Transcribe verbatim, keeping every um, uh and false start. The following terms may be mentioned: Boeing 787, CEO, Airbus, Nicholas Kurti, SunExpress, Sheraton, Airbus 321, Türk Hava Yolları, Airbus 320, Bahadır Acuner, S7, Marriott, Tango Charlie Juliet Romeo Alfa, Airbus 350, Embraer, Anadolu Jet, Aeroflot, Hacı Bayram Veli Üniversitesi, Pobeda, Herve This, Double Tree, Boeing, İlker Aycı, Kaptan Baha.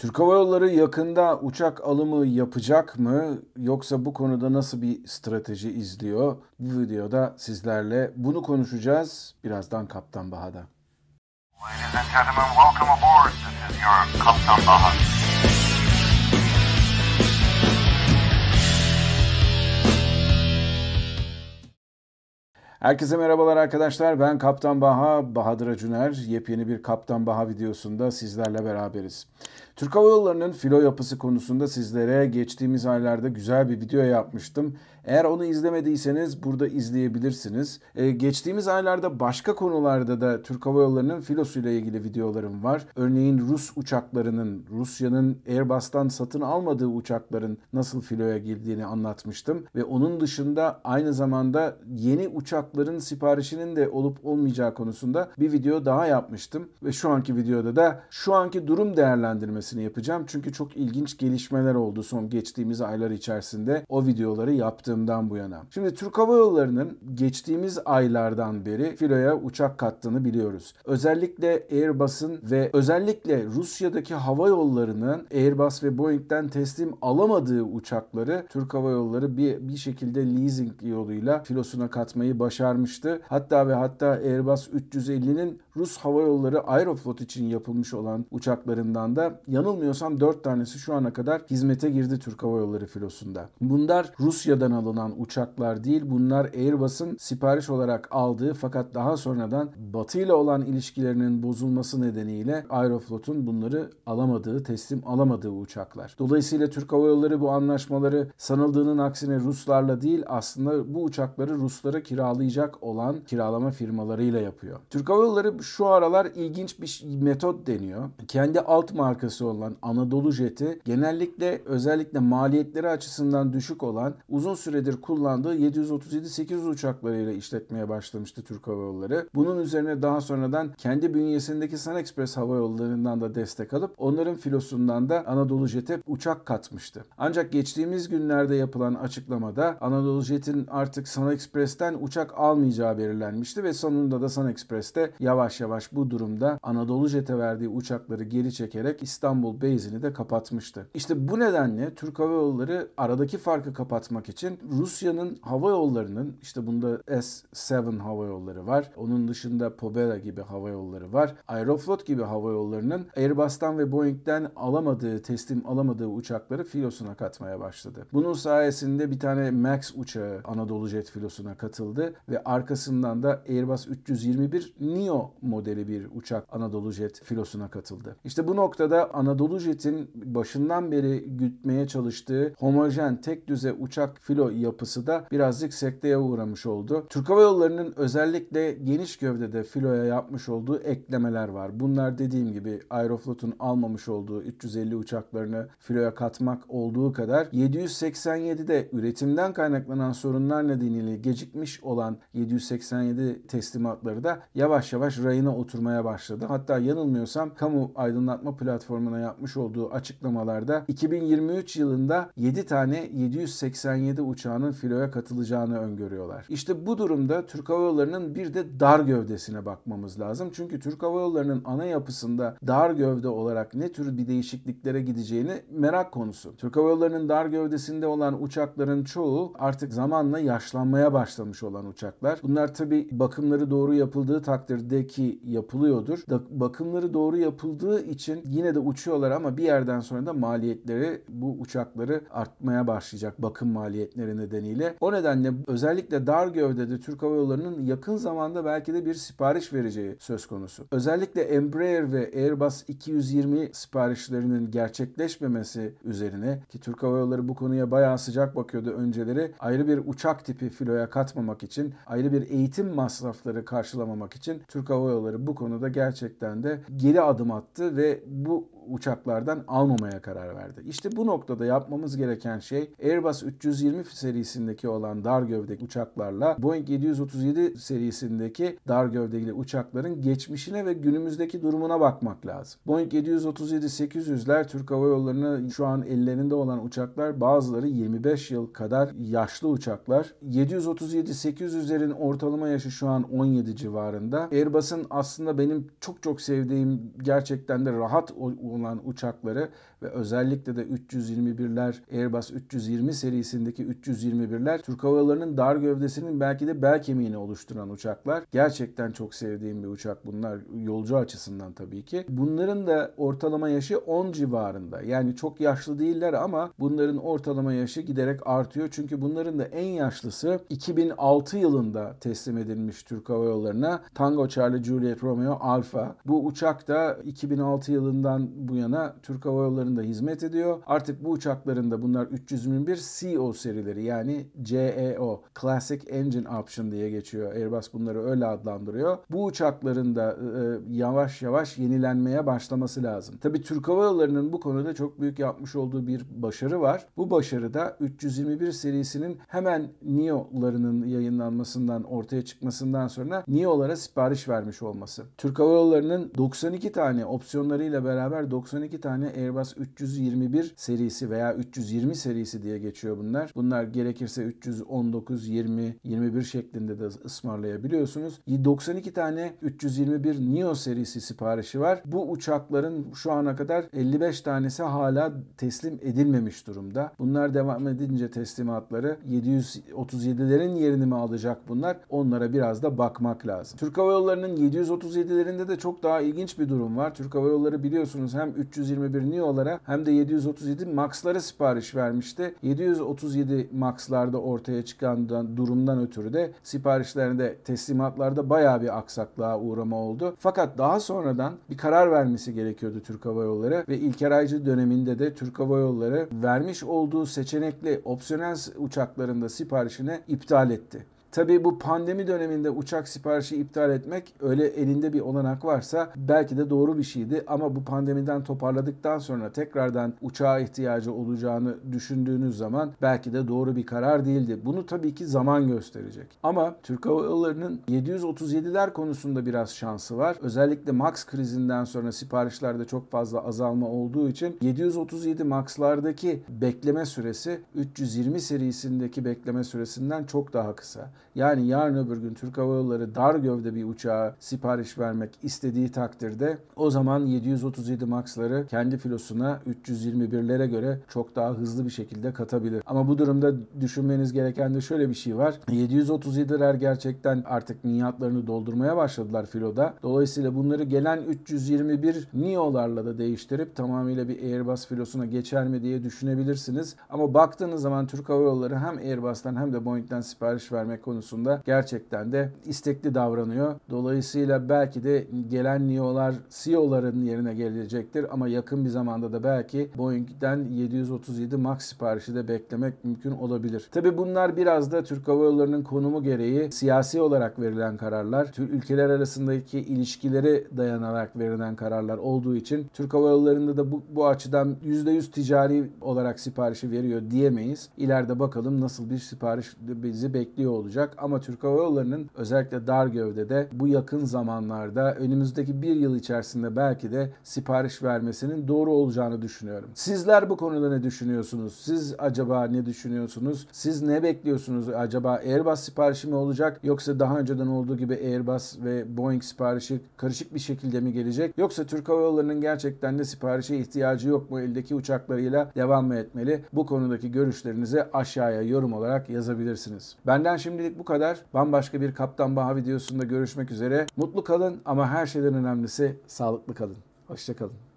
Türk Hava Yolları yakında uçak alımı yapacak mı, yoksa bu konuda nasıl bir strateji izliyor? Bu videoda sizlerle bunu konuşacağız. Birazdan Kaptan Baha'da. Ladies and gentlemen, welcome aboard. This is your Kaptan Baha. Herkese merhabalar arkadaşlar. Ben Kaptan Baha, Bahadır Acuner. Yepyeni bir Kaptan Baha videosunda sizlerle beraberiz. Türk Hava Yolları'nın filo yapısı konusunda sizlere geçtiğimiz aylarda güzel bir video yapmıştım. Eğer onu izlemediyseniz burada izleyebilirsiniz. Ee, geçtiğimiz aylarda başka konularda da Türk Hava Yolları'nın filosuyla ilgili videolarım var. Örneğin Rus uçaklarının, Rusya'nın Airbus'tan satın almadığı uçakların nasıl filoya girdiğini anlatmıştım. Ve onun dışında aynı zamanda yeni uçakların siparişinin de olup olmayacağı konusunda bir video daha yapmıştım. Ve şu anki videoda da şu anki durum değerlendirmesini yapacağım. Çünkü çok ilginç gelişmeler oldu son geçtiğimiz aylar içerisinde, o videoları yaptım. Bu yana. Şimdi Türk Hava Yolları'nın geçtiğimiz aylardan beri filoya uçak kattığını biliyoruz. Özellikle Airbus'un ve özellikle Rusya'daki hava yollarının Airbus ve Boeing'den teslim alamadığı uçakları Türk Hava Yolları bir, bir şekilde leasing yoluyla filosuna katmayı başarmıştı. Hatta ve hatta Airbus üç yüz ellinin Rus Hava Yolları Aeroflot için yapılmış olan uçaklarından da yanılmıyorsam dört tanesi şu ana kadar hizmete girdi Türk Hava Yolları filosunda. Bunlar Rusya'dan alınan uçaklar değil. Bunlar Airbus'un sipariş olarak aldığı fakat daha sonradan Batı ile olan ilişkilerinin bozulması nedeniyle Aeroflot'un bunları alamadığı, teslim alamadığı uçaklar. Dolayısıyla Türk Hava Yolları bu anlaşmaları sanıldığının aksine Ruslarla değil, aslında bu uçakları Ruslara kiralayacak olan kiralama firmalarıyla yapıyor. Türk Hava Yolları şu aralar ilginç bir metot deniyor. Kendi alt markası olan Anadolu Jet'i genellikle özellikle maliyetleri açısından düşük olan, uzun süredir kullandığı yedi yüz otuz yedi sekiz yüz uçaklarıyla işletmeye başlamıştı Türk Hava Yolları. Bunun üzerine daha sonradan kendi bünyesindeki SunExpress Hava Yolları'ndan da destek alıp onların filosundan da Anadolu Jet'e uçak katmıştı. Ancak geçtiğimiz günlerde yapılan açıklamada Anadolu Jet'in artık SunExpress'ten uçak almayacağı belirlenmişti ve sonunda da SunExpress'te yavaş yavaş bu durumda Anadolu Jet'e verdiği uçakları geri çekerek İstanbul base'ini de kapatmıştı. İşte bu nedenle Türk Hava Yolları aradaki farkı kapatmak için Rusya'nın hava yollarının, işte bunda S yedi hava yolları var. Onun dışında Pobeda gibi hava yolları var. Aeroflot gibi hava yollarının Airbus'tan ve Boeing'den alamadığı, teslim alamadığı uçakları filosuna katmaya başladı. Bunun sayesinde bir tane Max uçağı Anadolu Jet filosuna katıldı ve arkasından da Airbus üç yüz yirmi bir Neo modeli bir uçak Anadolu Jet filosuna katıldı. İşte bu noktada Anadolu Jet'in başından beri gütmeye çalıştığı homojen tek düze uçak filo yapısı da birazcık sekteye uğramış oldu. Türk Hava Yolları'nın özellikle geniş gövdede filoya yapmış olduğu eklemeler var. Bunlar dediğim gibi Aeroflot'un almamış olduğu üç yüz elli uçaklarını filoya katmak olduğu kadar yedi yüz seksen yedide üretimden kaynaklanan sorunlar nedeniyle gecikmiş olan yedi yüz seksen yedi teslimatları da yavaş yavaş rayına oturmaya başladı. Hatta yanılmıyorsam kamu aydınlatma platformuna yapmış olduğu açıklamalarda iki bin yirmi üç yılında yedi tane yedi yüz seksen yedi uçağının filoya katılacağını öngörüyorlar. İşte bu durumda Türk Hava Yolları'nın bir de dar gövdesine bakmamız lazım. Çünkü Türk Hava Yolları'nın ana yapısında dar gövde olarak ne tür bir değişikliklere gideceğini merak konusu. Türk Hava Yolları'nın dar gövdesinde olan uçakların çoğu artık zamanla yaşlanmaya başlamış olan uçaklar. Bunlar tabii bakımları doğru yapıldığı takdirde ki yapılıyordur. Bakımları doğru yapıldığı için yine de uçuyorlar ama bir yerden sonra da maliyetleri, bu uçakları artmaya başlayacak bakım maliyetleri nedeniyle. O nedenle özellikle dar gövdede Türk Hava Yolları'nın yakın zamanda belki de bir sipariş vereceği söz konusu. Özellikle Embraer ve Airbus iki yüz yirmi siparişlerinin gerçekleşmemesi üzerine, ki Türk Hava Yolları bu konuya bayağı sıcak bakıyordu önceleri, ayrı bir uçak tipi filoya katmamak için, ayrı bir eğitim masrafları karşılamamak için Türk Hava Hava Yolları bu konuda gerçekten de geri adım attı ve bu uçaklardan almamaya karar verdi. İşte bu noktada yapmamız gereken şey Airbus üç yüz yirmi serisindeki olan dar gövdeli uçaklarla Boeing yedi yüz otuz yedi serisindeki dar gövdeli uçakların geçmişine ve günümüzdeki durumuna bakmak lazım. Boeing yedi yüz otuz yedi sekiz yüzler Türk Hava Yolları'nın şu an ellerinde olan uçaklar, bazıları yirmi beş yıl kadar yaşlı uçaklar. yedi yüz otuz yedi sekiz yüzlerin ortalama yaşı şu an on yedi civarında. Airbus'un aslında benim çok çok sevdiğim, gerçekten de rahat olan bulunan uçakları ve özellikle de üç yüz yirmi birler, Airbus üç yüz yirmi serisindeki üç yüz yirmi birler Türk Hava Yolları'nın dar gövdesinin belki de bel kemiğini oluşturan uçaklar. Gerçekten çok sevdiğim bir uçak bunlar, yolcu açısından tabii ki. Bunların da ortalama yaşı on civarında. Yani çok yaşlı değiller ama bunların ortalama yaşı giderek artıyor. Çünkü bunların da en yaşlısı iki bin altı yılında teslim edilmiş Türk Hava Yolları'na Tango Charlie Juliet Romeo Alfa. Bu uçak da iki bin altı yılından bu yana Türk Hava Yolları'nda hizmet ediyor. Artık bu uçaklarında bunlar üç yüz yirmi bir C E O serileri, yani C E O Classic Engine Option diye geçiyor. Airbus bunları öyle adlandırıyor. Bu uçakların da e, yavaş yavaş yenilenmeye başlaması lazım. Tabii Türk Hava Yolları'nın bu konuda çok büyük yapmış olduğu bir başarı var. Bu başarı da üç yüz yirmi bir serisinin hemen Neo'larının yayınlanmasından, ortaya çıkmasından sonra Neo'lara sipariş vermiş olması. Türk Hava Yolları'nın doksan iki tane opsiyonlarıyla beraber doksan iki tane Airbus üç yüz yirmi bir serisi veya üç yüz yirmi serisi diye geçiyor bunlar. Bunlar gerekirse üç yüz on dokuz, yirmi, yirmi bir şeklinde de ısmarlayabiliyorsunuz. doksan iki tane üç yüz yirmi bir Neo serisi siparişi var. Bu uçakların şu ana kadar elli beş tanesi hala teslim edilmemiş durumda. Bunlar devam edince teslimatları yedi yüz otuz yedilerin yerini mi alacak bunlar? Onlara biraz da bakmak lazım. Türk Hava Yolları'nın yedi yüz otuz yedilerinde de çok daha ilginç bir durum var. Türk Hava Yolları biliyorsunuz hem üç yüz yirmi bir Neo'lara hem de yedi yüz otuz yedi Max'lara sipariş vermişti. yedi yüz otuz yedi Max'larda ortaya çıkan durumdan ötürü de siparişlerinde, teslimatlarda bayağı bir aksaklığa uğrama oldu. Fakat daha sonradan bir karar vermesi gerekiyordu Türk Hava Yolları ve İlker Aycı döneminde de Türk Hava Yolları vermiş olduğu seçenekli opsiyonel uçaklarında siparişini iptal etti. Tabii bu pandemi döneminde uçak siparişi iptal etmek, öyle elinde bir olanak varsa belki de doğru bir şeydi ama bu pandemiden toparladıktan sonra tekrardan uçağa ihtiyacı olacağını düşündüğünüz zaman belki de doğru bir karar değildi. Bunu tabii ki zaman gösterecek. Ama Türk Hava Yolları'nın yedi yüz otuz yediler konusunda biraz şansı var. Özellikle Max krizinden sonra siparişlerde çok fazla azalma olduğu için yedi yüz otuz yedi Max'lardaki bekleme süresi üç yüz yirmi serisindeki bekleme süresinden çok daha kısa. Yani yarın öbür gün Türk Hava Yolları dar gövde bir uçağa sipariş vermek istediği takdirde o zaman yedi yüz otuz yedi Max'ları kendi filosuna üç yüz yirmi birlere göre çok daha hızlı bir şekilde katabilir. Ama bu durumda düşünmeniz gereken de şöyle bir şey var. yedi yüz otuz yediler gerçekten artık minyatlarını doldurmaya başladılar filoda. Dolayısıyla bunları gelen üç yüz yirmi bir Neo'larla da değiştirip tamamıyla bir Airbus filosuna geçer mi diye düşünebilirsiniz. Ama baktığınız zaman Türk Hava Yolları hem Airbus'tan hem de Boeing'den sipariş vermek konusunda gerçekten de istekli davranıyor. Dolayısıyla belki de gelen Neo'lar C E O'ların yerine gelecektir ama yakın bir zamanda da belki Boeing'den yedi yüz otuz yedi Max siparişi de beklemek mümkün olabilir. Tabii bunlar biraz da Türk Hava Yolları'nın konumu gereği siyasi olarak verilen kararlar, ülkeler arasındaki ilişkileri dayanarak verilen kararlar olduğu için Türk Hava Yolları'nda da bu, bu açıdan yüzde yüz ticari olarak siparişi veriyor diyemeyiz. İleride bakalım nasıl bir sipariş bizi bekliyor olacak. Ama Türk Hava Yolları'nın özellikle dar gövdede bu yakın zamanlarda önümüzdeki bir yıl içerisinde belki de sipariş vermesinin doğru olacağını düşünüyorum. Sizler bu konuda ne düşünüyorsunuz? Siz acaba ne düşünüyorsunuz? Siz ne bekliyorsunuz? Acaba Airbus siparişi mi olacak? Yoksa daha önceden olduğu gibi Airbus ve Boeing siparişi karışık bir şekilde mi gelecek? Yoksa Türk Hava Yolları'nın gerçekten de siparişe ihtiyacı yok mu? Eldeki uçaklarıyla devam mı etmeli? Bu konudaki görüşlerinizi aşağıya yorum olarak yazabilirsiniz. Benden şimdi Şimdilik bu kadar. Bambaşka bir Kaptan Baha videosunda görüşmek üzere. Mutlu kalın ama her şeyden önemlisi sağlıklı kalın. Hoşça kalın.